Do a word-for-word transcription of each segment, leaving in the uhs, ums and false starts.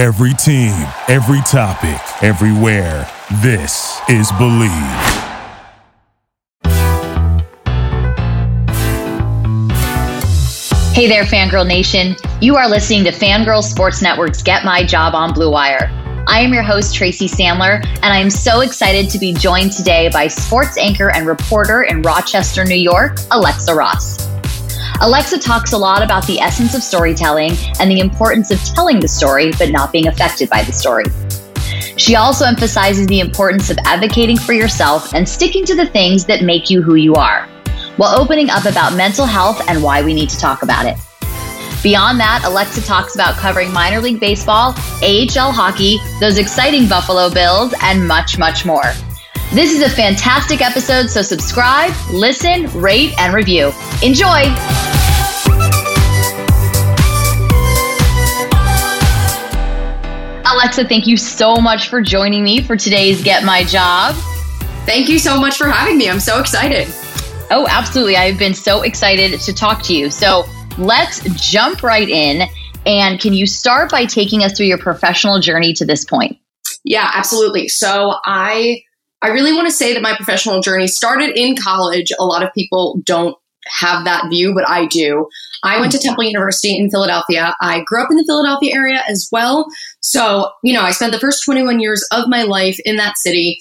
Every team, every topic, everywhere. This is Believe. Hey there, Fangirl Nation. You are listening to Fangirl Sports Network's Get My Job on Blue Wire. I am your host, Tracy Sandler, and I am so excited to be joined today by sports anchor and reporter in Rochester, New York, Alexa Ross. Alexa talks a lot about the essence of storytelling and the importance of telling the story, but not being affected by the story. She also emphasizes the importance of advocating for yourself and sticking to the things that make you who you are, while opening up about mental health and why we need to talk about it. Beyond that, Alexa talks about covering minor league baseball, A H L hockey, those exciting Buffalo Bills, and much, much more. This is a fantastic episode, so subscribe, listen, rate, and review. Enjoy! Alexa, thank you so much for joining me for today's Get My Job. Thank you so much for having me. I'm so excited. Oh, absolutely. I've been so excited to talk to you. So let's jump right in. And can you start by taking us through your professional journey to this point? Yeah, absolutely. So I... I really want to say that my professional journey started in college. A lot of people don't have that view, but I do. I went to Temple University in Philadelphia. I grew up in the Philadelphia area as well. So, you know, I spent the first twenty-one years of my life in that city.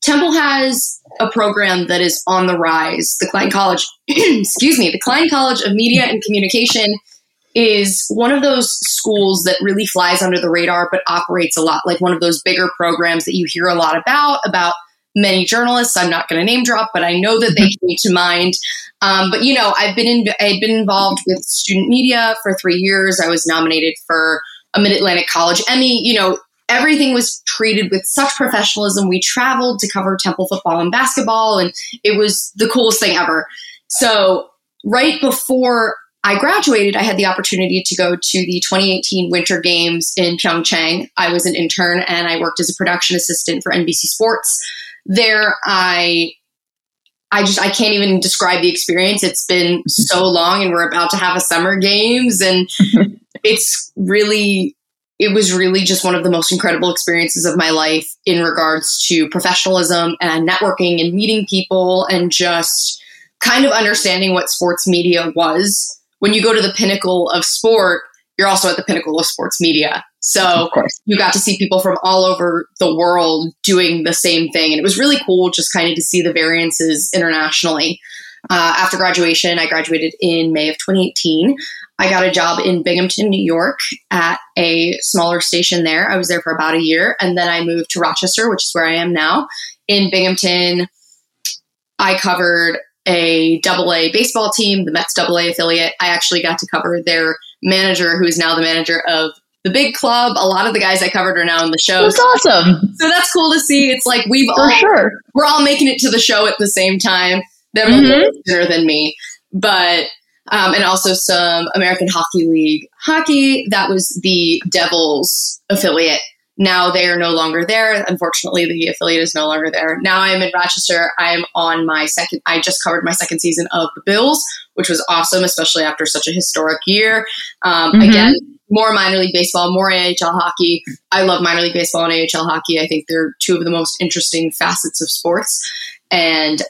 Temple has a program that is on the rise. The Klein College, excuse me, the Klein College of Media and Communication is one of those schools that really flies under the radar, but operates a lot like one of those bigger programs that you hear a lot about, about many journalists. I'm not going to name drop, but I know that they came to mind. Um, but, you know, I've been in, I've been involved with student media for three years. I was nominated for a Mid-Atlantic College Emmy. You know, everything was treated with such professionalism. We traveled to cover Temple football and basketball, and it was the coolest thing ever. So right before I graduated, I had the opportunity to go to the twenty eighteen Winter Games in Pyeongchang. I was an intern and I worked as a production assistant for N B C Sports. There, I I just, I can't even describe the experience. It's been so long and we're about to have a summer games. And it's really, it was really just one of the most incredible experiences of my life in regards to professionalism and networking and meeting people and just kind of understanding what sports media was. When you go to the pinnacle of sport, you're also at the pinnacle of sports media. So you got to see people from all over the world doing the same thing. And it was really cool just kind of to see the variances internationally. Uh, after graduation, I graduated in May of twenty eighteen. I got a job in Binghamton, New York at a smaller station there. I was there for about a year. And then I moved to Rochester, which is where I am now. In Binghamton, I covered a double A baseball team, the Mets double A affiliate. I actually got to cover their manager, who is now the manager of the big club. A lot of the guys I covered are now in the show. That's awesome. So that's cool to see. It's like we've For all, sure. we're all making it to the show at the same time. They're mm-hmm. better than me. But, um, and also some American Hockey League hockey. That was the Devils affiliate. Now they are no longer there. Unfortunately, the affiliate is no longer there. Now I am in Rochester. I am on my second, I just covered my second season of the Bills, which was awesome, especially after such a historic year. Um, mm-hmm. Again, more minor league baseball, more A H L hockey. I love minor league baseball and A H L hockey. I think they're two of the most interesting facets of sports. And,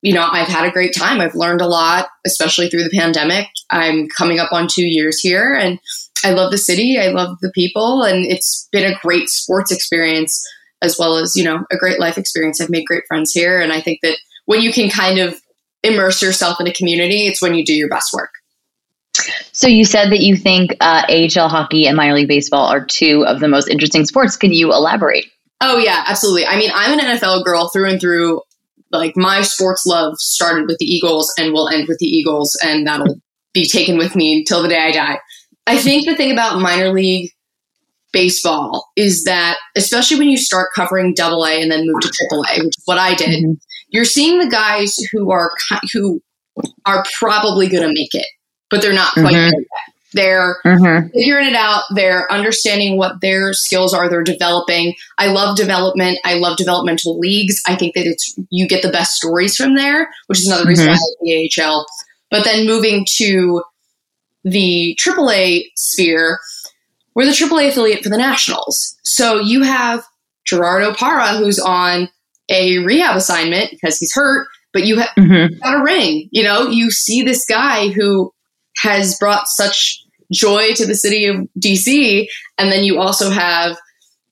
you know, I've had a great time. I've learned a lot, especially through the pandemic. I'm coming up on two years here, and I love the city. I love the people. And it's been a great sports experience as well as, you know, a great life experience. I've made great friends here. And I think that when you can kind of immerse yourself in a community, it's when you do your best work. So you said that you think uh, A H L hockey and minor league baseball are two of the most interesting sports. Can you elaborate? Oh, yeah, absolutely. I mean, I'm an N F L girl through and through. Like, my sports love started with the Eagles and will end with the Eagles. And that'll be taken with me until the day I die. I think the thing about minor league baseball is that, especially when you start covering double A and then move to triple A, which is what I did, mm-hmm. you're seeing the guys who are who are probably going to make it, but they're not quite mm-hmm. there yet. They're mm-hmm. figuring it out. They're understanding what their skills are. They're developing. I love development. I love developmental leagues. I think that it's you get the best stories from there, which is another mm-hmm. reason why I like the A H L. But then moving to the triple A sphere, We're the triple A affiliate for the Nationals. So you have Gerardo Parra, who's on a rehab assignment because he's hurt, but you have mm-hmm. got a ring. You know, you see this guy who has brought such joy to the city of D C. And then you also have,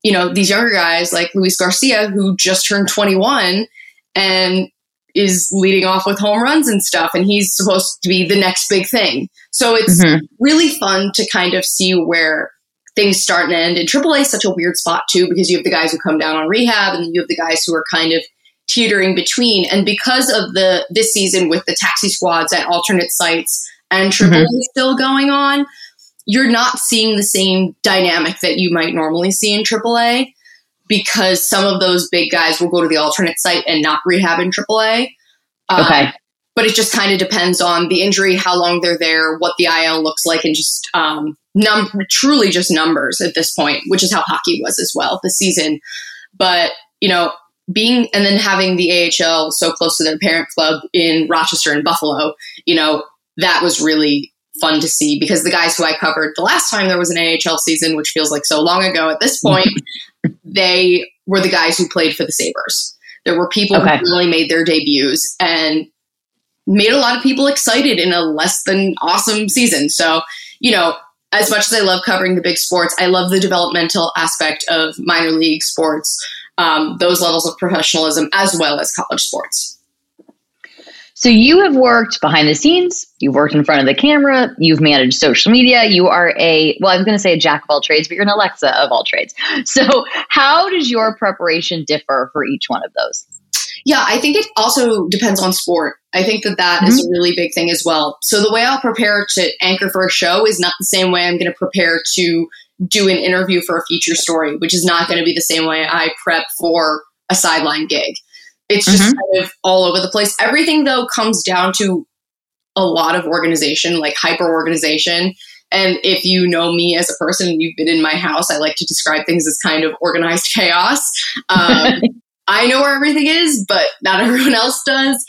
you know, these younger guys like Luis Garcia, who just turned twenty-one and is leading off with home runs and stuff. And he's supposed to be the next big thing. So it's mm-hmm. really fun to kind of see where things start and end. And triple A is such a weird spot too, because you have the guys who come down on rehab and you have the guys who are kind of teetering between. And because of the this season with the taxi squads at alternate sites and triple A mm-hmm. is still going on, you're not seeing the same dynamic that you might normally see in triple A, because some of those big guys will go to the alternate site and not rehab in triple A. Um, okay. But it just kind of depends on the injury, how long they're there, what the I L looks like, and just um, num- truly just numbers at this point, which is how hockey was as well this season. But, you know, being and then having the A H L so close to their parent club in Rochester and Buffalo, you know, that was really fun to see, because the guys who I covered the last time there was an A H L season, which feels like so long ago at this point, they were the guys who played for the Sabres. There were people okay. who really made their debuts and made a lot of people excited in a less than awesome season. So, you know, as much as I love covering the big sports, I love the developmental aspect of minor league sports, um, those levels of professionalism, as well as college sports. So you have worked behind the scenes, you've worked in front of the camera, you've managed social media, you are a, well, I was going to say a jack of all trades, but you're an Alexa of all trades. So how does your preparation differ for each one of those? Yeah, I think it also depends on sport. I think that that mm-hmm. is a really big thing as well. So the way I'll prepare to anchor for a show is not the same way I'm going to prepare to do an interview for a feature story, which is not going to be the same way I prep for a sideline gig. It's just mm-hmm. kind of all over the place. Everything, though, comes down to a lot of organization, like hyper-organization. And if you know me as a person and you've been in my house, I like to describe things as kind of organized chaos. Um I know where everything is, but not everyone else does.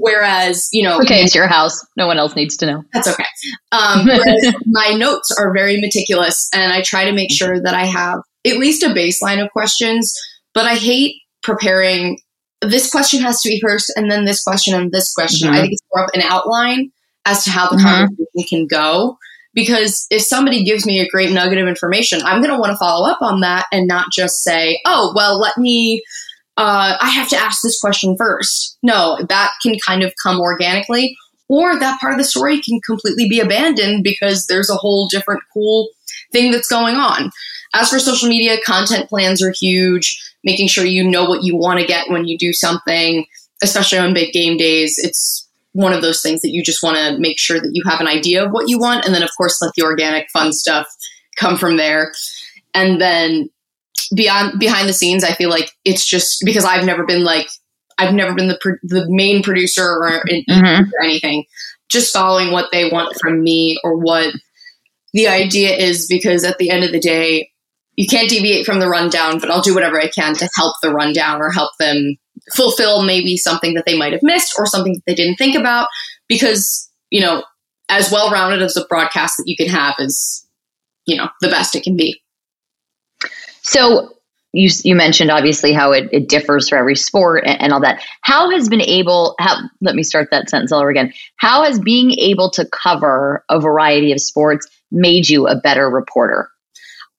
Whereas, you know... Okay, it's your house. No one else needs to know. That's okay. Um, whereas my notes are very meticulous, and I try to make sure that I have at least a baseline of questions. But I hate preparing... This question has to be first, and then this question, and this question. Mm-hmm. I think it's more of an outline as to how the mm-hmm. conversation can go. Because if somebody gives me a great nugget of information, I'm going to want to follow up on that and not just say, oh, well, let me... Uh, I have to ask this question first. No, that can kind of come organically, or that part of the story can completely be abandoned because there's a whole different cool thing that's going on. As for social media, content plans are huge. Making sure you know what you want to get when you do something, especially on big game days. It's one of those things that you just want to make sure that you have an idea of what you want. And then, of course, let the organic fun stuff come from there. And then... Beyond behind the scenes, I feel like it's just because I've never been like I've never been the pro- the main producer or, an mm-hmm. or anything. Just following what they want from me or what the idea is, because at the end of the day, you can't deviate from the rundown. But I'll do whatever I can to help the rundown or help them fulfill maybe something that they might have missed or something that they didn't think about. Because, you know, as well rounded as a broadcast that you can have is, you know, the best it can be. So you you mentioned obviously how it, it differs for every sport and, and all that. How has been able, how, let me start that sentence all over again. How has being able to cover a variety of sports made you a better reporter?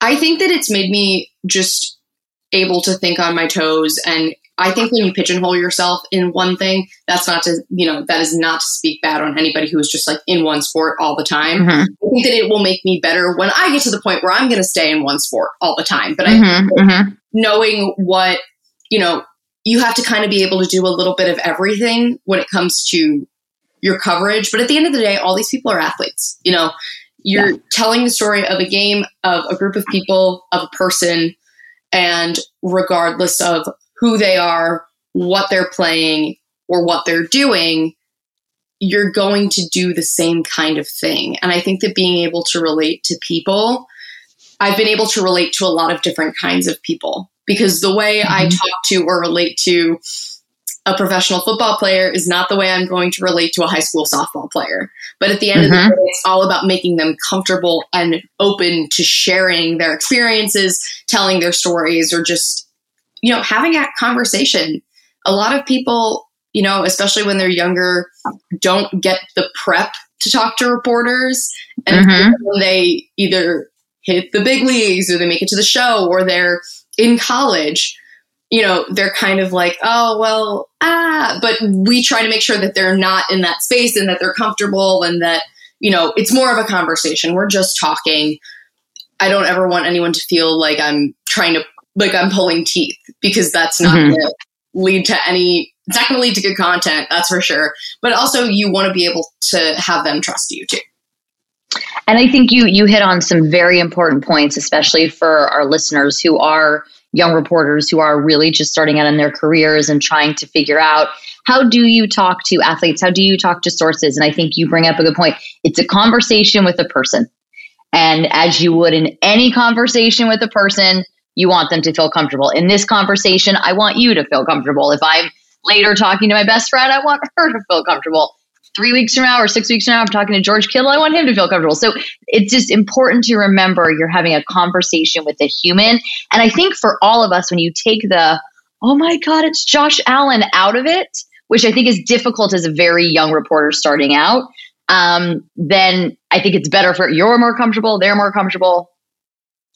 I think that it's made me just able to think on my toes. And I think when you pigeonhole yourself in one thing, that's not to, you know, that is not to speak bad on anybody who is just like in one sport all the time. Mm-hmm. I think that it will make me better when I get to the point where I'm going to stay in one sport all the time. But mm-hmm, I think mm-hmm. knowing what, you know, you have to kind of be able to do a little bit of everything when it comes to your coverage. But at the end of the day, all these people are athletes. You know, you're yeah. telling the story of a game, of a group of people, of a person, and regardless of who they are, what they're playing, or what they're doing, you're going to do the same kind of thing. And I think that being able to relate to people, I've been able to relate to a lot of different kinds of people, because the way mm-hmm. I talk to or relate to a professional football player is not the way I'm going to relate to a high school softball player. But at the end mm-hmm. of the day, it's all about making them comfortable and open to sharing their experiences, telling their stories, or just, you know, having that conversation. A lot of people, you know, especially when they're younger, don't get the prep to talk to reporters. And mm-hmm. when they either hit the big leagues or they make it to the show or they're in college, you know, they're kind of like, oh, well, ah, but we try to make sure that they're not in that space and that they're comfortable and that, you know, it's more of a conversation. We're just talking. I don't ever want anyone to feel like I'm trying to, like I'm pulling teeth, because that's not mm-hmm. going to lead to any, it's not going to lead to good content. That's for sure. But also you want to be able to have them trust you too. And I think you, you hit on some very important points, especially for our listeners who are young reporters who are really just starting out in their careers and trying to figure out, how do you talk to athletes? How do you talk to sources? And I think you bring up a good point. It's a conversation with a person. And as you would in any conversation with a person, you want them to feel comfortable. In this conversation, I want you to feel comfortable. If I'm later talking to my best friend, I want her to feel comfortable. Three weeks from now or six weeks from now, I'm talking to George Kittle. I want him to feel comfortable. So it's just important to remember you're having a conversation with a human. And I think for all of us, when you take the, oh my God, it's Josh Allen out of it, which I think is difficult as a very young reporter starting out, um, then I think it's better for you're more comfortable, they're more comfortable,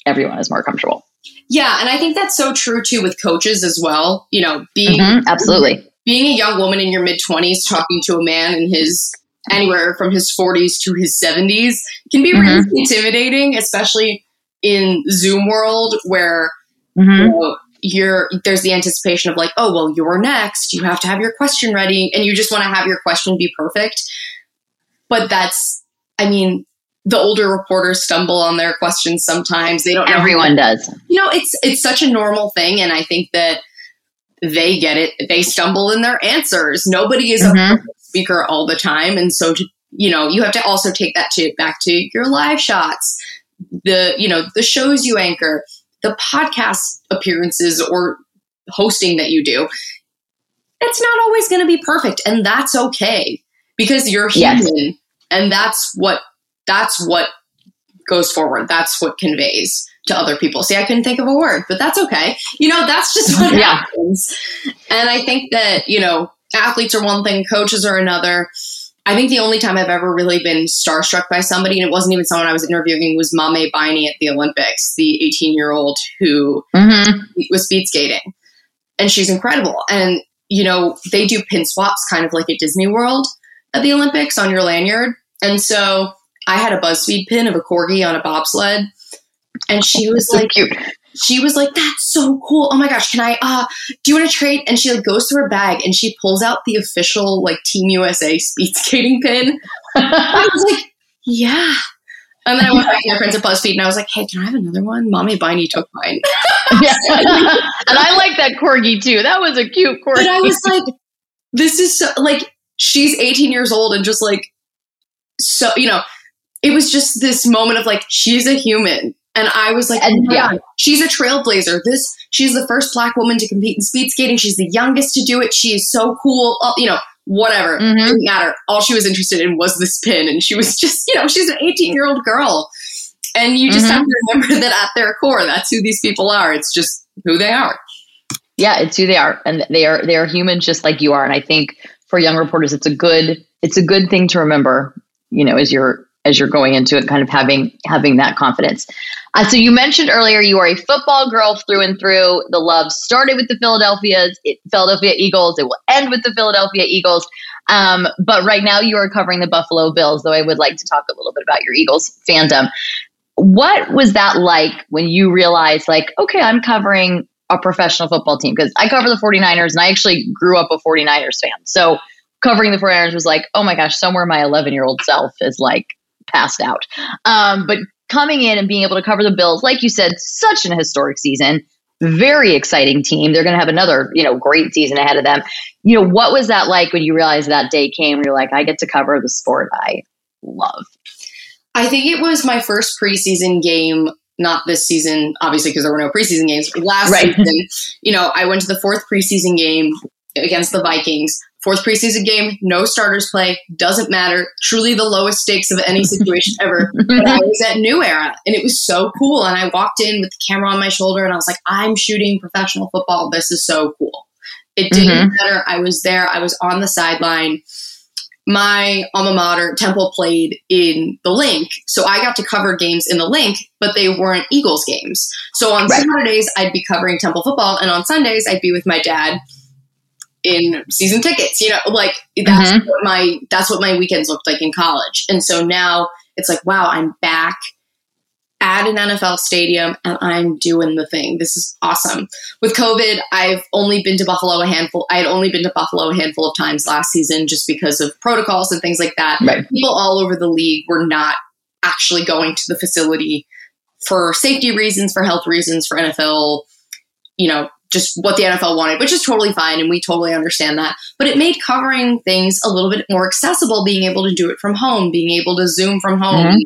everyone is more comfortable. Yeah. And I think that's so true too with coaches as well. You know, being mm-hmm, absolutely. Being a young woman in your mid-twenties talking to a man in his anywhere from his forties to his seventies can be mm-hmm. really intimidating, especially in Zoom world where mm-hmm. you know, you're there's the anticipation of like, oh, well, you're next. You have to have your question ready, and you just want to have your question be perfect. But that's, I mean, the older reporters stumble on their questions sometimes. They don't know. Everyone does. You know, it's it's such a normal thing, and I think that they get it. They stumble in their answers. Nobody is mm-hmm. a speaker all the time. And so, to, you know, you have to also take that to, back to your live shots, the, you know, the shows you anchor, the podcast appearances or hosting that you do. It's not always going to be perfect. And that's okay, because you're human. Yes. And that's what, that's what goes forward. That's what conveys to other people. See, I couldn't think of a word, but that's okay. You know, that's just what yeah. happens. And I think that, you know, athletes are one thing, coaches are another. I think the only time I've ever really been starstruck by somebody, and it wasn't even someone I was interviewing, was Maame Biney at the Olympics, the eighteen-year-old who mm-hmm. was speed skating. And she's incredible. And, you know, they do pin swaps kind of like at Disney World at the Olympics on your lanyard. And so I had a BuzzFeed pin of a corgi on a bobsled. And she was so like, cute. She was like, that's so cool. Oh my gosh. Can I, uh, do you want to trade? And she like goes through her bag and she pulls out the official like Team U S A speed skating pin. I was like, yeah. And then I went back to my friends at BuzzFeed and I was like, hey, can I have another one? Maame Biney took mine. Yeah. And I like that corgi too. That was a cute corgi. But I was like, this is so, like, she's eighteen years old and just like, so, you know, it was just this moment of like, she's a human. And I was like, and, yeah, she's a trailblazer. This, she's the first Black woman to compete in speed skating. She's the youngest to do it. She is so cool. All, you know, whatever. Mm-hmm. It didn't matter. All she was interested in was this pin. And she was just, you know, she's an eighteen-year-old girl. And you just mm-hmm. have to remember that at their core, that's who these people are. It's just who they are. Yeah, it's who they are. And they are they are humans just like you are. And I think for young reporters, it's a good it's a good thing to remember, you know, as you're as you're going into it, kind of having having that confidence. Uh, so you mentioned earlier you are a football girl through and through. The love started with the Philadelphia's, it, Philadelphia Eagles. It will end with the Philadelphia Eagles. Um, but right now you are covering the Buffalo Bills, though I would like to talk a little bit about your Eagles fandom. What was that like when you realized, like, okay, I'm covering a professional football team? Because I cover the forty-niners, and I actually grew up a forty-niners fan. So covering the forty-niners was like, oh my gosh, somewhere my eleven-year-old self is like passed out. Um, but coming in and being able to cover the Bills, like you said, such an historic season, very exciting team. They're going to have another, you know, great season ahead of them. You know, what was that like when you realized that day came and you're like, I get to cover the sport I love? I think it was my first preseason game, not this season, obviously, because there were no preseason games, but last right. season, you know, I went to the fourth preseason game against the Vikings. Fourth preseason game, no starters play, doesn't matter. Truly the lowest stakes of any situation ever. But I was at New Era, and it was so cool. And I walked in with the camera on my shoulder, and I was like, I'm shooting professional football. This is so cool. It didn't mm-hmm. matter. I was there. I was on the sideline. My alma mater, Temple, played in the Link, so I got to cover games in the Link, but they weren't Eagles games. So on right. Saturdays, I'd be covering Temple football, and on Sundays, I'd be with my dad in season tickets. You know, like that's mm-hmm. what my that's what my weekends looked like in college. And so now it's like, wow, I'm back at an N F L stadium, and I'm doing the thing. This is awesome. With COVID, I've only been to Buffalo a handful. I had only been to Buffalo a handful of times last season just because of protocols and things like that. Right. People all over the league were not actually going to the facility for safety reasons, for health reasons, for N F L, you know, just what the N F L wanted, which is totally fine. And we totally understand that. But it made covering things a little bit more accessible, being able to do it from home, being able to Zoom from home, mm-hmm.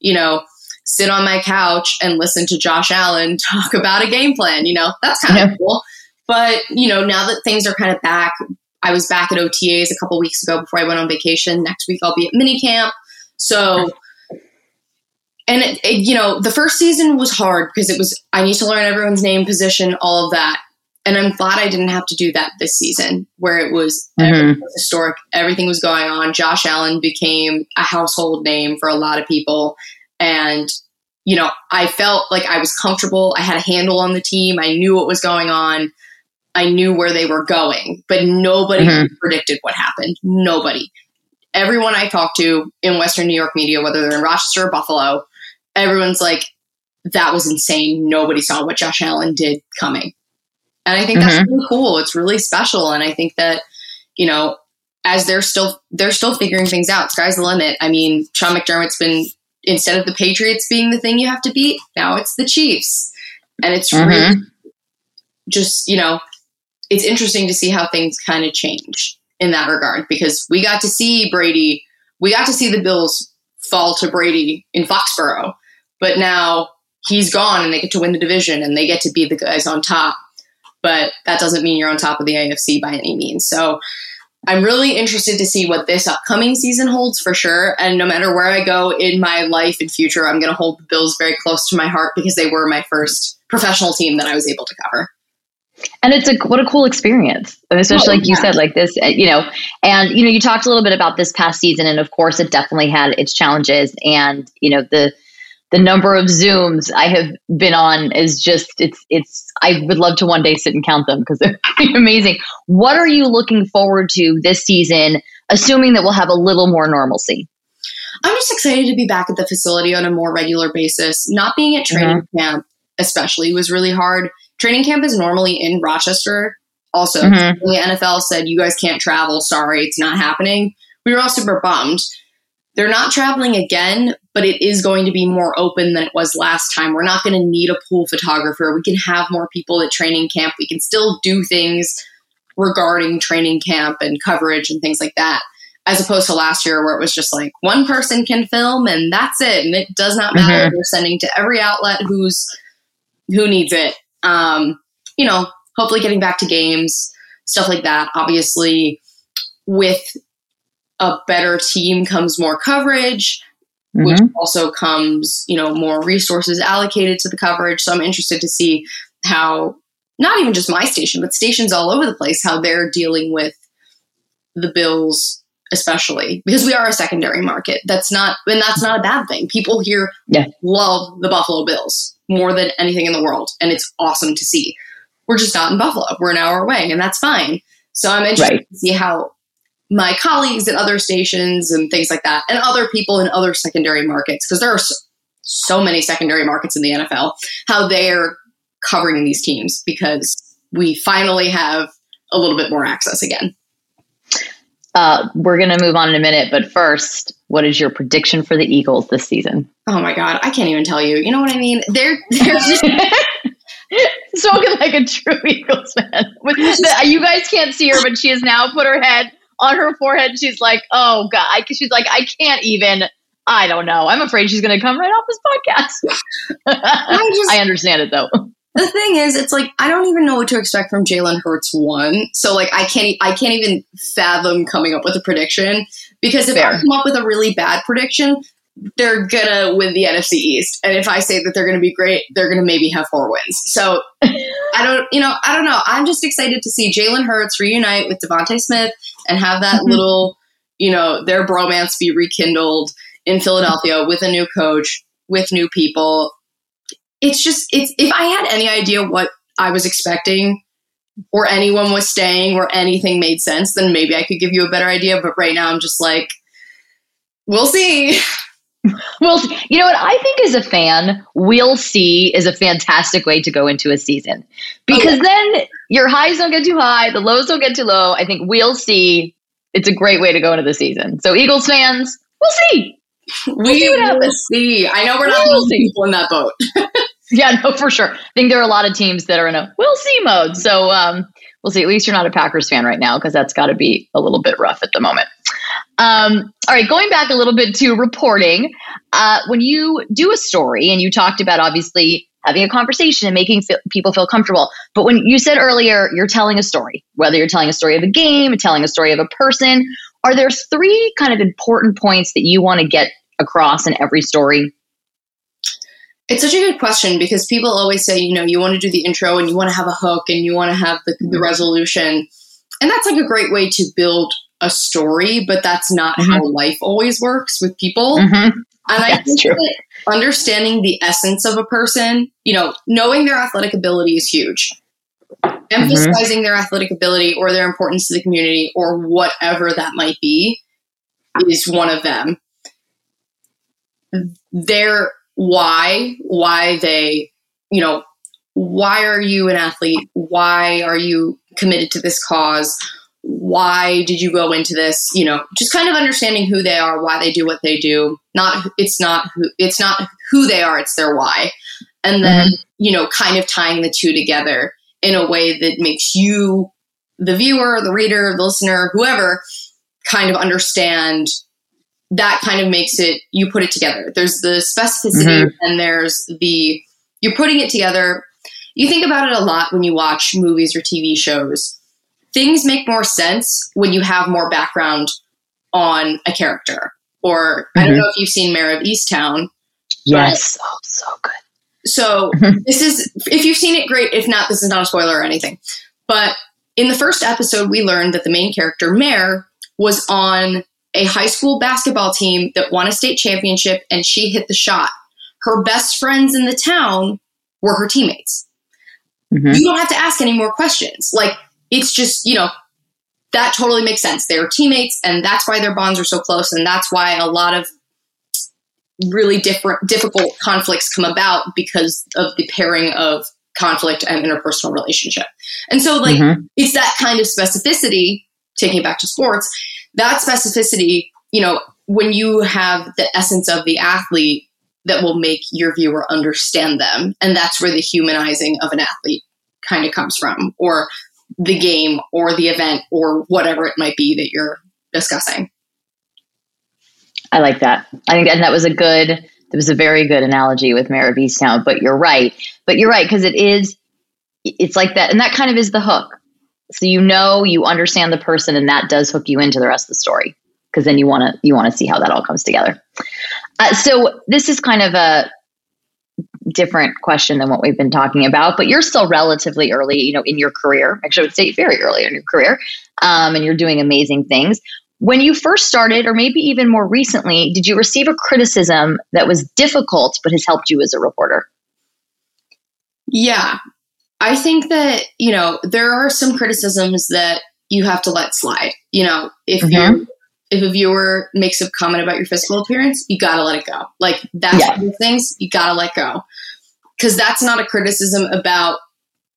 you know, sit on my couch and listen to Josh Allen talk about a game plan. You know, that's kind of yeah. cool. But, you know, now that things are kind of back, I was back at O T As a couple weeks ago before I went on vacation. Next week, I'll be at minicamp. So, and, it, it, you know, the first season was hard because it was, I need to learn everyone's name, position, all of that. And I'm glad I didn't have to do that this season, where it was, mm-hmm. everything was historic. Everything was going on. Josh Allen became a household name for a lot of people. And, you know, I felt like I was comfortable. I had a handle on the team. I knew what was going on. I knew where they were going, but nobody mm-hmm. predicted what happened. Nobody. Everyone I talked to in Western New York media, whether they're in Rochester or Buffalo, everyone's like, that was insane. Nobody saw what Josh Allen did coming. And I think mm-hmm. that's really cool. It's really special. And I think that, you know, as they're still, they're still figuring things out. Sky's the limit. I mean, Sean McDermott's been, instead of the Patriots being the thing you have to beat, now it's the Chiefs. And it's mm-hmm. really just, you know, it's interesting to see how things kind of change in that regard, because we got to see Brady, we got to see the Bills fall to Brady in Foxborough, but now he's gone and they get to win the division and they get to be the guys on top. But that doesn't mean you're on top of the A F C by any means. So I'm really interested to see what this upcoming season holds for sure. And no matter where I go in my life and future, I'm going to hold the Bills very close to my heart because they were my first professional team that I was able to cover. And it's a, what a cool experience, especially oh, like yeah. you said, like this, you know, and, you know, you talked a little bit about this past season, and of course it definitely had its challenges. And, you know, the, the number of Zooms I have been on is just, it's, it's, I would love to one day sit and count them because they're amazing. What are you looking forward to this season, assuming that we'll have a little more normalcy? I'm just excited to be back at the facility on a more regular basis. Not being at training mm-hmm. camp, especially, was really hard. Training camp is normally in Rochester. Also, mm-hmm. the N F L said, you guys can't travel. Sorry, it's not happening. We were all super bummed. They're not traveling again, but it is going to be more open than it was last time. We're not going to need a pool photographer. We can have more people at training camp. We can still do things regarding training camp and coverage and things like that, as opposed to last year where it was just like one person can film and that's it. And it does not matter. Mm-hmm. We're sending to every outlet who's who needs it. Um, you know, hopefully getting back to games, stuff like that. Obviously, with a better team comes more coverage, mm-hmm. which also comes, you know, more resources allocated to the coverage. So I'm interested to see how, not even just my station, but stations all over the place, how they're dealing with the Bills, especially because we are a secondary market. That's not, and that's not a bad thing. People here yeah. love the Buffalo Bills more than anything in the world. And it's awesome to see. We're just not in Buffalo. We're an hour away, and that's fine. So I'm interested right. to see how my colleagues at other stations and things like that, and other people in other secondary markets, because there are so, so many secondary markets in the N F L, how they're covering these teams, because we finally have a little bit more access again. Uh, we're going to move on in a minute, but first, what is your prediction for the Eagles this season? Oh my God, I can't even tell you. You know what I mean? They're, they're just... Spoken like a true Eagles fan. You guys can't see her, but she has now put her head on her forehead. She's like, oh God. I, she's like, I can't even, I don't know. I'm afraid she's going to come right off this podcast. I, just, I understand it though. The thing is, it's like, I don't even know what to expect from Jalen Hurts one. So like, I can't, I can't even fathom coming up with a prediction, because if Fair. I come up with a really bad prediction, they're gonna win the N F C East. And if I say that they're going to be great, they're going to maybe have four wins. So I don't, you know, I don't know. I'm just excited to see Jalen Hurts reunite with Devontae Smith and have that mm-hmm. little, you know, their bromance be rekindled in Philadelphia with a new coach, with new people. It's just, it's, if I had any idea what I was expecting, or anyone was staying, or anything made sense, then maybe I could give you a better idea. But right now I'm just like, we'll see. Well, you know what I think as a fan, we'll see is a fantastic way to go into a season, because okay. then your highs don't get too high. The lows don't get too low. I think we'll see. It's a great way to go into the season. So Eagles fans, we'll see. We'll we see what will see. I know we're not we'll the only people in that boat. Yeah, no, for sure. I think there are a lot of teams that are in a we'll see mode. So um, we'll see. At least you're not a Packers fan right now, because that's got to be a little bit rough at the moment. Um, all right, going back a little bit to reporting, uh, when you do a story, and you talked about obviously having a conversation and making f- people feel comfortable, but when you said earlier you're telling a story, whether you're telling a story of a game or telling a story of a person, are there three kind of important points that you want to get across in every story? It's such a good question, because people always say, you know, you want to do the intro and you want to have a hook and you want to have the, the resolution. And that's like a great way to build a story, but that's not mm-hmm. how life always works with people. Mm-hmm. And I that's think true. That understanding the essence of a person, you know, knowing their athletic ability is huge. Emphasizing mm-hmm. their athletic ability or their importance to the community or whatever that might be is one of them. Their why, why they, you know, why are you an athlete? Why are you committed to this cause? Why did you go into this? You know, just kind of understanding who they are, why they do what they do. Not, it's not who, it's not who they are, it's their why. And then, mm-hmm. you know, kind of tying the two together in a way that makes you, the viewer, the reader, the listener, whoever, kind of understand. That kind of makes it, you put it together. There's the specificity mm-hmm. and there's the, you're putting it together. You think about it a lot when you watch movies or T V shows. Things make more sense when you have more background on a character. Or, mm-hmm. I don't know if you've seen Mare of Easttown. Yes. Oh, so good. So mm-hmm. this is, if you've seen it, great. If not, this is not a spoiler or anything. But in the first episode, we learned that the main character, Mare, was on a high school basketball team that won a state championship, and she hit the shot. Her best friends in the town were her teammates. Mm-hmm. You don't have to ask any more questions. Like, it's just, you know, that totally makes sense. They were teammates, and that's why their bonds are so close, and that's why a lot of really different, difficult conflicts come about because of the pairing of conflict and interpersonal relationship. And so, like, mm-hmm. it's that kind of specificity, taking it back to sports, that specificity, you know, when you have the essence of the athlete, that will make your viewer understand them. And that's where the humanizing of an athlete kind of comes from, or the game or the event or whatever it might be that you're discussing. I like that. I think and that was a good, that was a very good analogy with Mare of Easttown, but you're right. But you're right. Cause it is, it's like that. And that kind of is the hook. So, you know, you understand the person, and that does hook you into the rest of the story. Cause then you want to, you want to see how that all comes together. Uh, so this is kind of a different question than what we've been talking about, but you're still relatively early, you know, in your career. Actually, I would say very early in your career, um, and you're doing amazing things. When you first started, or maybe even more recently, did you receive a criticism that was difficult, but has helped you as a reporter? Yeah. I think that, you know, there are some criticisms that you have to let slide. You know, if mm-hmm. you if a viewer makes a comment about your physical appearance, you got to let it go. Like, that's yeah. one of the things you got to let go. Because that's not a criticism about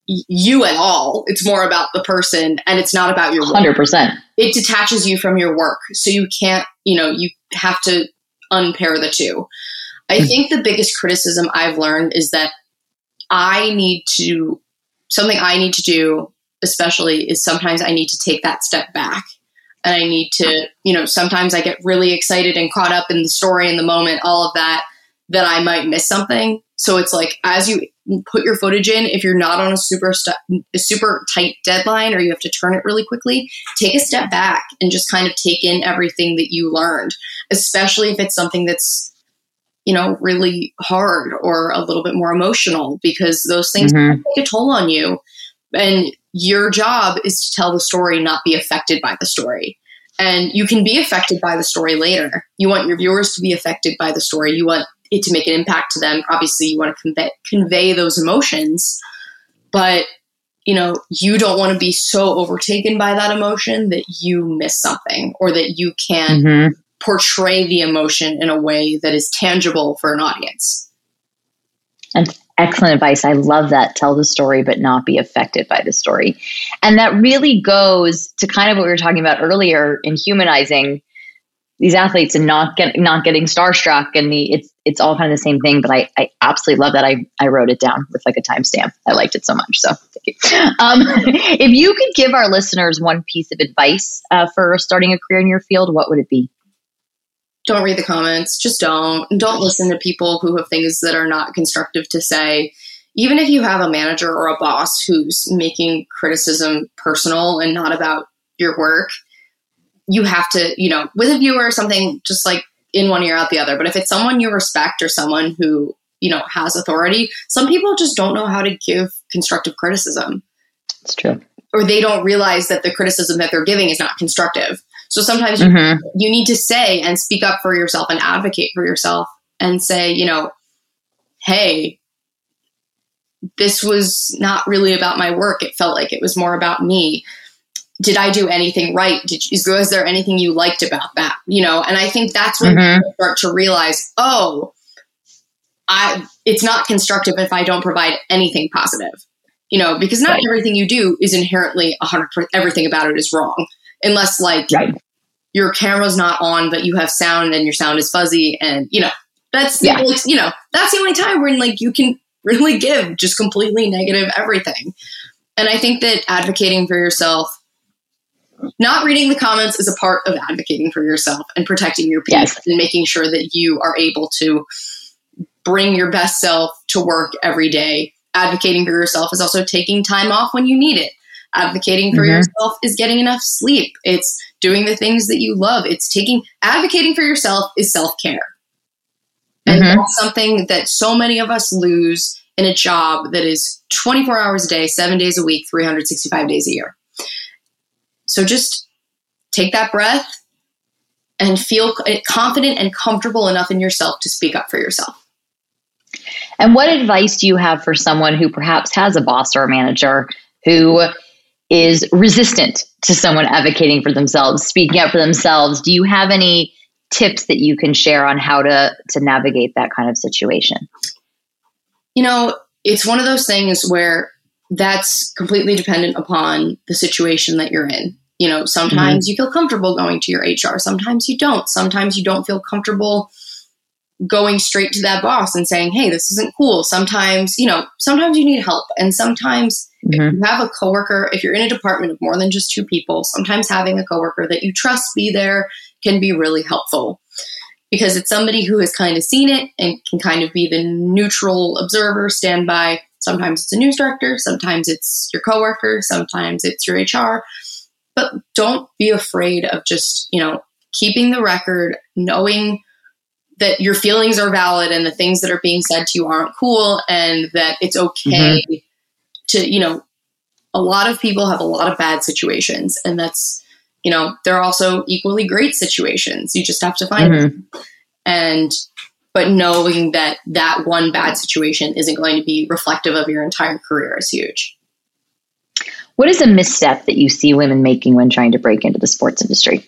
y- you at all. It's more about the person, and it's not about your work. one hundred percent. It detaches you from your work. So you can't, you know, you have to unpair the two. I think the biggest criticism I've learned is that I need to, something I need to do, especially, is sometimes I need to take that step back. And I need to, you know, sometimes I get really excited and caught up in the story and the moment, all of that, that I might miss something. So it's like, as you put your footage in if you're not on a super stu- a super tight deadline or you have to turn it really quickly. Take a step back and just kind of take in everything that you learned, especially if it's something that's, you know, really hard or a little bit more emotional, because those things mm-hmm. take a toll on you. And your job is to tell the story, not be affected by the story. And you can be affected by the story later. You want your viewers to be affected by the story. You want it to make an impact to them. Obviously, you want to convey, convey those emotions, but you know, you don't want to be so overtaken by that emotion that you miss something, or that you can mm-hmm. portray the emotion in a way that is tangible for an audience. And excellent advice. I love that. Tell the story, but not be affected by the story. And that really goes to kind of what we were talking about earlier in humanizing these athletes and not get, not getting starstruck. And the it's it's all kind of the same thing. But I, I absolutely love that. I, I wrote it down with like a timestamp. I liked it so much. So thank you. Um, if you could give our listeners one piece of advice uh, for starting a career in your field, what would it be? Don't read the comments. Just don't. Don't listen to people who have things that are not constructive to say. Even if you have a manager or a boss who's making criticism personal and not about your work, you have to, you know, with a viewer or something, just like in one ear out the other. But if it's someone you respect or someone who, you know, has authority, some people just don't know how to give constructive criticism. It's true. Or they don't realize that the criticism that they're giving is not constructive. So sometimes mm-hmm. you, you need to say and speak up for yourself and advocate for yourself and say, you know, hey, this was not really about my work. It felt like it was more about me. Did I do anything right? Did you, was there anything you liked about that? You know, and I think that's when mm-hmm. people start to realize, oh, I it's not constructive if I don't provide anything positive, you know, because not right. everything you do is inherently one hundred percent everything about it is wrong. Unless like right. your camera's not on, but you have sound and your sound is fuzzy. And you know, that's, yeah. the, you know, that's the only time when like you can really give just completely negative everything. And I think that advocating for yourself, not reading the comments is a part of advocating for yourself and protecting your peace yes. and making sure that you are able to bring your best self to work every day. Advocating for yourself is also taking time off when you need it. Advocating for mm-hmm. yourself is getting enough sleep. It's doing the things that you love. It's taking, advocating for yourself is self-care. And mm-hmm. that's something that so many of us lose in a job that is twenty-four hours a day, seven days a week, three hundred sixty-five days a year. So just take that breath and feel confident and comfortable enough in yourself to speak up for yourself. And what advice do you have for someone who perhaps has a boss or a manager who is resistant to someone advocating for themselves, speaking up for themselves? Do you have any tips that you can share on how to, to navigate that kind of situation? You know, it's one of those things where that's completely dependent upon the situation that you're in. You know, sometimes mm-hmm. you feel comfortable going to your H R. Sometimes you don't. Sometimes you don't feel comfortable going straight to that boss and saying, hey, this isn't cool. Sometimes, you know, sometimes you need help. And sometimes mm-hmm. if you have a coworker, if you're in a department of more than just two people, sometimes having a coworker that you trust be there can be really helpful, because it's somebody who has kind of seen it and can kind of be the neutral observer, standby. Sometimes it's a news director, sometimes it's your coworker, sometimes it's your H R. But don't be afraid of just, you know, keeping the record, knowing that your feelings are valid and the things that are being said to you aren't cool, and that it's okay mm-hmm. to, you know, a lot of people have a lot of bad situations, and that's, you know, there are also equally great situations. You just have to find mm-hmm. them. And, but knowing that that one bad situation isn't going to be reflective of your entire career is huge. What is a misstep that you see women making when trying to break into the sports industry?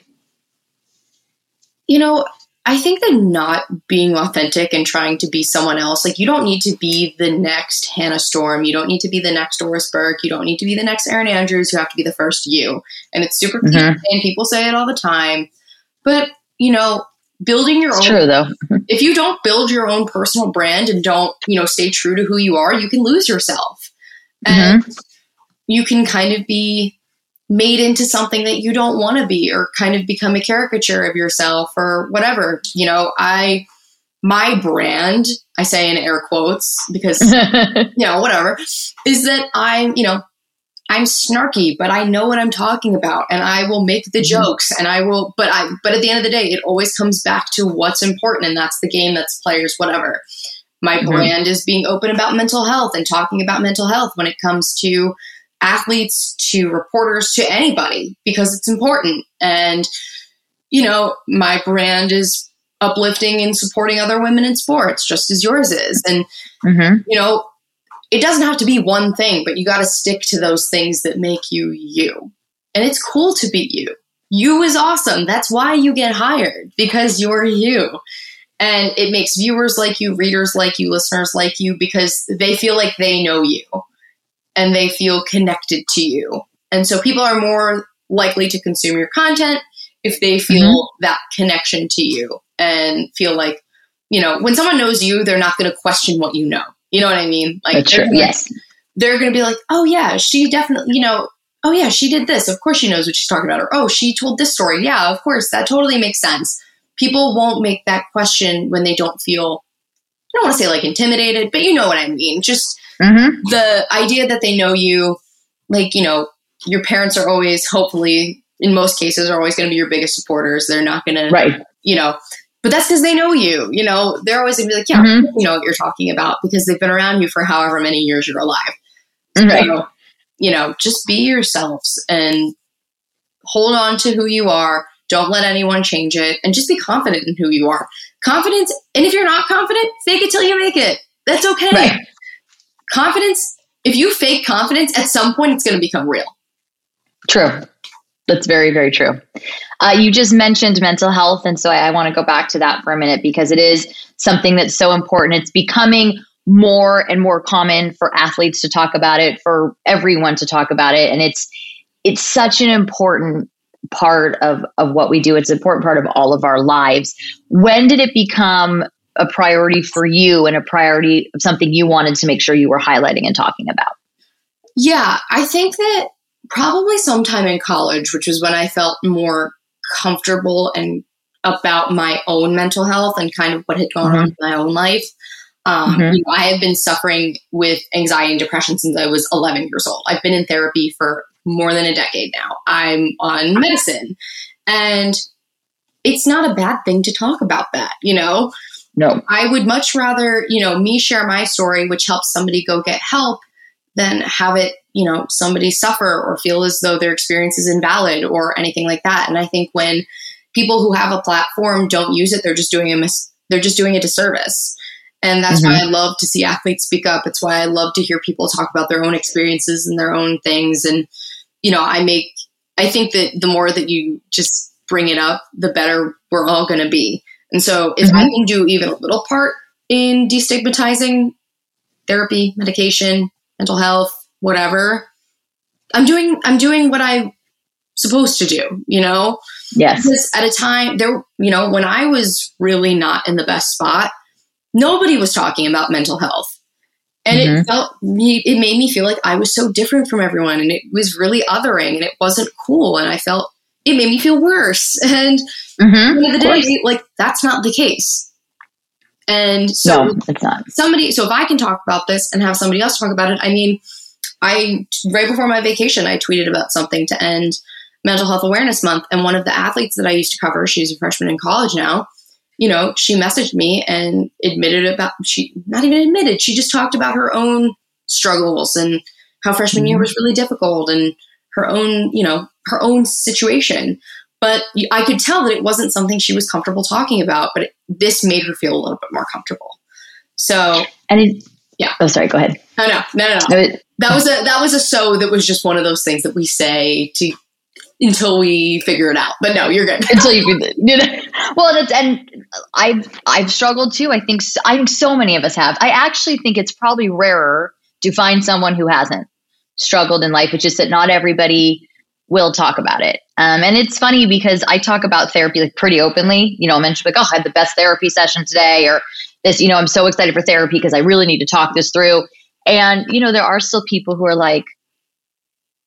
You know, I think that not being authentic and trying to be someone else, like you don't need to be the next Hannah Storm. You don't need to be the next Doris Burke. You don't need to be the next Erin Andrews. You have to be the first you. And it's super mm-hmm. cliche, and people say it all the time, but you know, building your it's own, true, though. If you don't build your own personal brand and don't, you know, stay true to who you are, you can lose yourself mm-hmm. and you can kind of be made into something that you don't want to be, or kind of become a caricature of yourself or whatever. You know, I my brand, I say in air quotes because, you know, whatever, is that I'm, you know, I'm snarky, but I know what I'm talking about, and I will make the mm-hmm. jokes, and I will, but I, but at the end of the day, it always comes back to what's important, and that's the game, that's players, whatever. My mm-hmm. brand is being open about mental health and talking about mental health when it comes to athletes, to reporters, to anybody, because it's important. And, you know, my brand is uplifting and supporting other women in sports, just as yours is. And, mm-hmm. you know, it doesn't have to be one thing, but you got to stick to those things that make you you. And it's cool to be you. You is awesome. That's why you get hired, because you're you. And it makes viewers like you, readers like you, listeners like you, because they feel like they know you and they feel connected to you. And so people are more likely to consume your content if they feel mm-hmm. that connection to you and feel like, you know, when someone knows you, they're not going to question what you know. You know what I mean? Like, they're gonna, yes. they're going to be like, oh yeah, she definitely, you know, oh yeah, she did this. Of course she knows what she's talking about. Or, oh, she told this story. Yeah, of course. That totally makes sense. People won't make that question when they don't feel, I don't want to say like intimidated, but you know what I mean? Just mm-hmm. the idea that they know you, like, you know, your parents are always, hopefully in most cases, are always going to be your biggest supporters. They're not going to, right. you know, but that's because they know you, you know, they're always going to be like, yeah, mm-hmm. you know what you're talking about, because they've been around you for however many years you're alive. Right. So, you know, just be yourselves and hold on to who you are. Don't let anyone change it, and just be confident in who you are. Confidence. And if you're not confident, fake it till you make it. That's okay. Right. Confidence. If you fake confidence, at some point it's going to become real. True. That's very, very true. Uh, you just mentioned mental health. And so I, I want to go back to that for a minute, because it is something that's so important. It's becoming more and more common for athletes to talk about it, for everyone to talk about it. And it's, it's such an important part of, of what we do. It's an important part of all of our lives. When did it become a priority for you, and a priority of something you wanted to make sure you were highlighting and talking about? Yeah, I think that probably sometime in college, which was when I felt more comfortable and about my own mental health and kind of what had gone mm-hmm. on in my own life. Um, mm-hmm. you know, I had been suffering with anxiety and depression since I was eleven years old. I've been in therapy for more than a decade now. I'm on medicine, and it's not a bad thing to talk about that. You know, no, I would much rather, you know, me share my story, which helps somebody go get help, than have it, you know, somebody suffer or feel as though their experience is invalid or anything like that. And I think when people who have a platform don't use it, they're just doing a mis- they're just doing a disservice. And that's mm-hmm. why I love to see athletes speak up. It's why I love to hear people talk about their own experiences and their own things. And, you know, I make, I think that the more that you just bring it up, the better we're all going to be. And so if mm-hmm. I can do even a little part in destigmatizing therapy, medication, mental health, whatever, I'm doing, I'm doing what I'm supposed to do, you know? Yes. Because at a time there, you know, when I was really not in the best spot, nobody was talking about mental health. And mm-hmm. it felt me, it made me feel like I was so different from everyone, and it was really othering, and it wasn't cool. And I felt, it made me feel worse. And mm-hmm. at the end of the day, like, that's not the case. And so no, it's not. somebody, so if I can talk about this and have somebody else talk about it, I mean, I, right before my vacation, I tweeted about something to end Mental Health Awareness Month. And one of the athletes that I used to cover, she's a freshman in college now, you know, she messaged me and admitted about, she not even admitted, she just talked about her own struggles and how freshman year was really difficult and her own, you know, her own situation. But I could tell that it wasn't something she was comfortable talking about, but it, this made her feel a little bit more comfortable. So, and it, yeah. Oh, sorry. Go ahead. Oh, no, no, no, no. It, that was a, that was a, so that was just one of those things that we say to, until we figure it out. But no, you're good. Until you figure it out. Well, that's, and I've, I've struggled too. I think, I think so many of us have. I actually think it's probably rarer to find someone who hasn't struggled in life. It's just that not everybody will talk about it. Um, and it's funny because I talk about therapy like pretty openly. You know, I mentioned like, oh, I had the best therapy session today, or this, you know, I'm so excited for therapy because I really need to talk this through. And, you know, there are still people who are like,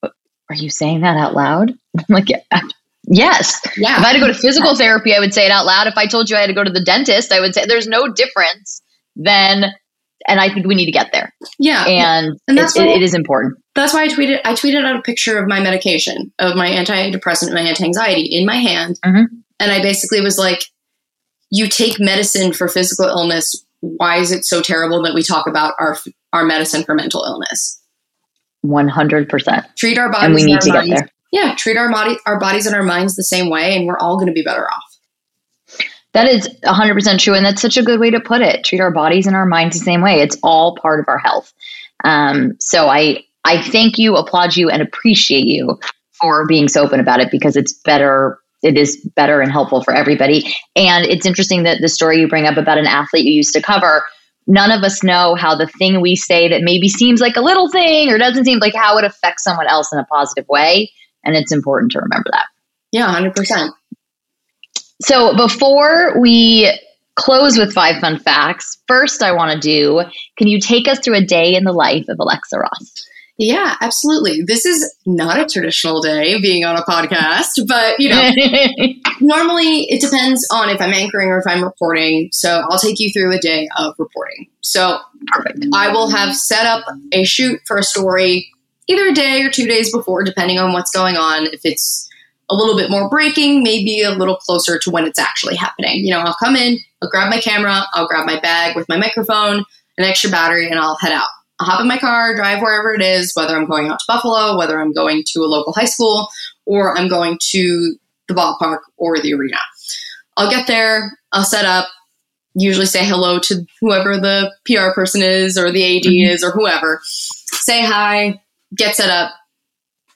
are you saying that out loud? I'm like, yeah, Yes. Yeah. If I had to go to physical therapy, I would say it out loud. If I told you I had to go to the dentist, I would say there's no difference than, and I think we need to get there. Yeah. And, and that's it, why, it is important. That's why I tweeted, I tweeted out a picture of my medication, of my antidepressant and my anti-anxiety in my hand. Mm-hmm. And I basically was like, you take medicine for physical illness. Why is it so terrible that we talk about our, our medicine for mental illness? one hundred percent. Treat our bodies. And we need to get there. Yeah, treat our body, our bodies and our minds the same way, and we're all going to be better off. That is one hundred percent true, and that's such a good way to put it. Treat our bodies and our minds the same way. It's all part of our health. Um, so I I thank you, applaud you, and appreciate you for being so open about it, because it's better. It is better and helpful for everybody. And it's interesting that the story you bring up about an athlete you used to cover, none of us know how the thing we say that maybe seems like a little thing or doesn't seem like how it affects someone else in a positive way. And it's important to remember that. Yeah, one hundred percent. So before we close with five fun facts, first I want to do, can you take us through a day in the life of Alexa Ross? Yeah, absolutely. This is not a traditional day being on a podcast, but you know, normally it depends on if I'm anchoring or if I'm reporting. So I'll take you through a day of reporting. So perfect. I will have set up a shoot for a story either a day or two days before, depending on what's going on. If it's a little bit more breaking, maybe a little closer to when it's actually happening. You know, I'll come in, I'll grab my camera, I'll grab my bag with my microphone, an extra battery, and I'll head out. I'll hop in my car, drive wherever it is, whether I'm going out to Buffalo, whether I'm going to a local high school, or I'm going to the ballpark or the arena. I'll get there, I'll set up, usually say hello to whoever the P R person is or the A D mm-hmm. is or whoever, say hi, get set up,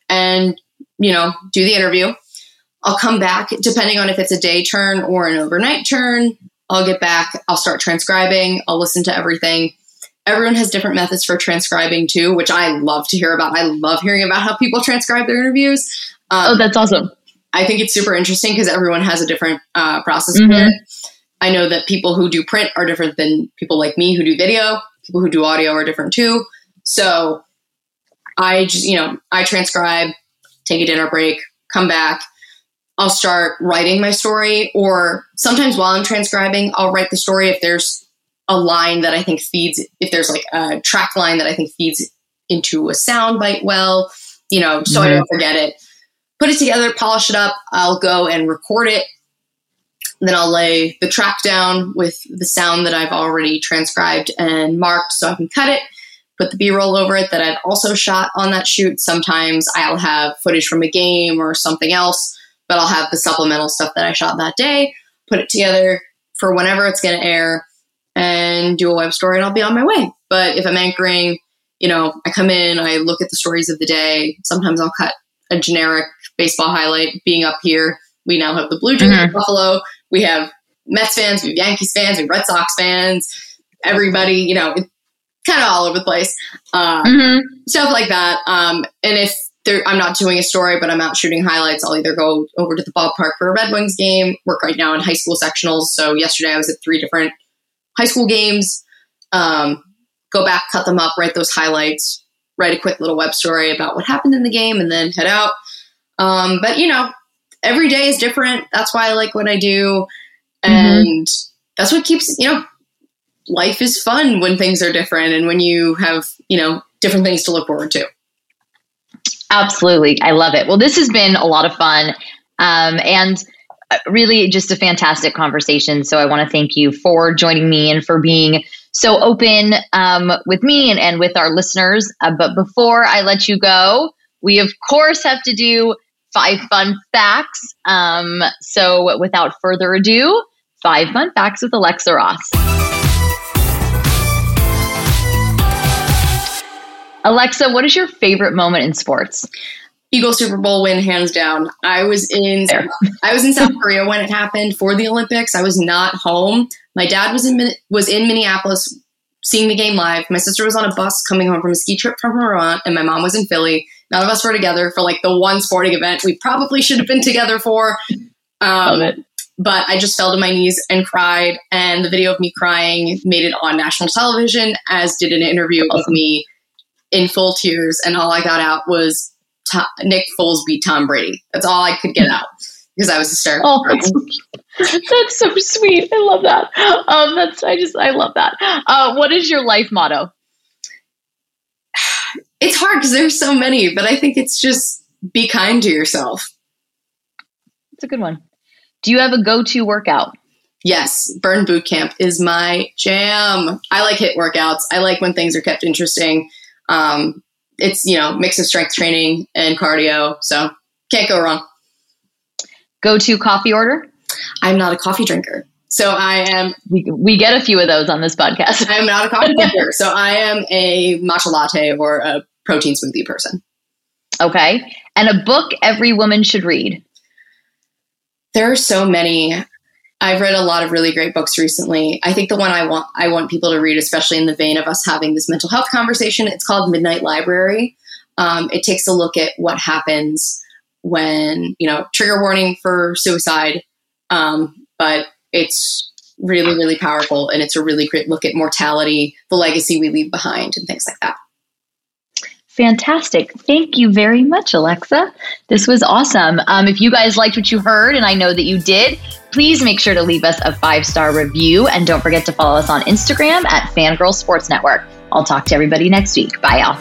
and, you know, do the interview. I'll come back, depending on if it's a day turn or an overnight turn. I'll get back. I'll start transcribing. I'll listen to everything. Everyone has different methods for transcribing too, which I love to hear about. I love hearing about how people transcribe their interviews. Um, oh, that's awesome. I think it's super interesting because everyone has a different uh, process. Mm-hmm. For it. I know that people who do print are different than people like me who do video. People who do audio are different too. So I just, you know, I transcribe, take a dinner break, come back. I'll start writing my story, or sometimes while I'm transcribing, I'll write the story. If there's a line that I think feeds, if there's like a track line that I think feeds into a sound bite well, you know, so mm-hmm. I don't forget it, put it together, polish it up. I'll go and record it. Then I'll lay the track down with the sound that I've already transcribed and marked so I can cut it. Put the B-roll over it that I've also shot on that shoot. Sometimes I'll have footage from a game or something else, but I'll have the supplemental stuff that I shot that day, put it together for whenever it's going to air, and do a web story, and I'll be on my way. But if I'm anchoring, you know, I come in, I look at the stories of the day. Sometimes I'll cut a generic baseball highlight. Being up here, we now have the Blue Jays mm-hmm. in Buffalo. We have Mets fans, we have Yankees fans, we have Red Sox fans, everybody, you know, it, kind of all over the place. Uh, mm-hmm. Stuff like that. Um, and if there, I'm not doing a story, but I'm out shooting highlights, I'll either go over to the ballpark for a Red Wings game, work right now in high school sectionals. So yesterday I was at three different high school games. Um, go back, cut them up, write those highlights, write a quick little web story about what happened in the game, and then head out. Um, but, you know, every day is different. That's why I like what I do. And mm-hmm. that's what keeps, you know, life is fun when things are different and when you have, you know, different things to look forward to. Absolutely. I love it. Well, this has been a lot of fun um, and really just a fantastic conversation. So I want to thank you for joining me and for being so open um, with me and, and with our listeners. Uh, but before I let you go, we of course have to do five fun facts. Um, so without further ado, five fun facts with Alexa Ross. Alexa, what is your favorite moment in sports? Eagles Super Bowl win, hands down. I was in there. I was in South Korea when it happened for the Olympics. I was not home. My dad was in was in Minneapolis seeing the game live. My sister was on a bus coming home from a ski trip from her aunt, and my mom was in Philly. None of us were together for like the one sporting event we probably should have been together for. Um, Love it. But I just fell to my knees and cried, and the video of me crying made it on national television, as did an interview awesome. With me in full tears, and all I got out was Tom, Nick Foles beat Tom Brady. That's all I could get out. because I was hysterical. Oh, that's so, that's so sweet. I love that. Um, that's I just I love that. Uh, what is your life motto? It's hard because there's so many, but I think it's just be kind to yourself. That's a good one. Do you have a go-to workout? Yes, Burn Boot Camp is my jam. I like HIIT workouts. I like when things are kept interesting. Um, it's, you know, mix of strength training and cardio, so can't go wrong. Go-to coffee order? I'm not a coffee drinker, so I am... We, we get a few of those on this podcast. I'm not a coffee drinker, so I am a matcha latte or a protein smoothie person. Okay, and a book every woman should read? There are so many... I've read a lot of really great books recently. I think the one I want I want people to read, especially in the vein of us having this mental health conversation, it's called Midnight Library. Um, it takes a look at what happens when, you know, trigger warning for suicide, um, but it's really, really powerful, and it's a really great look at mortality, the legacy we leave behind, and things like that. Fantastic. Thank you very much, Alexa. This was awesome. Um, if you guys liked what you heard, and I know that you did, please make sure to leave us a five-star review, and don't forget to follow us on Instagram at Fangirl Sports Network. I'll talk to everybody next week. Bye, y'all.